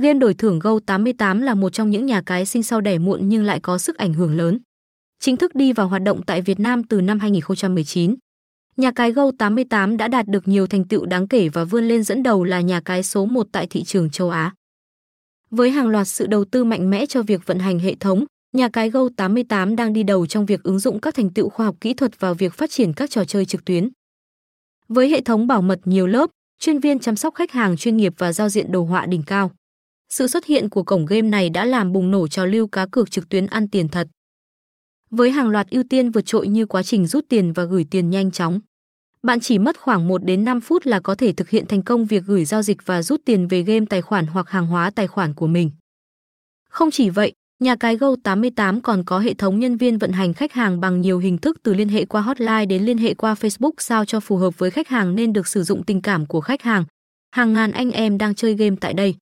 Game đổi thưởng Go88 là một trong những nhà cái sinh sau đẻ muộn nhưng lại có sức ảnh hưởng lớn. Chính thức đi vào hoạt động tại Việt Nam từ năm 2019. Nhà cái Go88 đã đạt được nhiều thành tựu đáng kể và vươn lên dẫn đầu là nhà cái số 1 tại thị trường châu Á. Với hàng loạt sự đầu tư mạnh mẽ cho việc vận hành hệ thống, nhà cái Go88 đang đi đầu trong việc ứng dụng các thành tựu khoa học kỹ thuật vào việc phát triển các trò chơi trực tuyến. Với hệ thống bảo mật nhiều lớp, chuyên viên chăm sóc khách hàng chuyên nghiệp và giao diện đồ họa đỉnh cao, sự xuất hiện của cổng game này đã làm bùng nổ trào lưu cá cược trực tuyến ăn tiền thật. Với hàng loạt ưu tiên vượt trội như quá trình rút tiền và gửi tiền nhanh chóng, bạn chỉ mất khoảng 1 đến 5 phút là có thể thực hiện thành công việc gửi giao dịch và rút tiền về game tài khoản hoặc hàng hóa tài khoản của mình. Không chỉ vậy, nhà cái Go88 còn có hệ thống nhân viên vận hành khách hàng bằng nhiều hình thức từ liên hệ qua hotline đến liên hệ qua Facebook sao cho phù hợp với khách hàng nên được sử dụng tình cảm của khách hàng. Hàng ngàn anh em đang chơi game tại đây.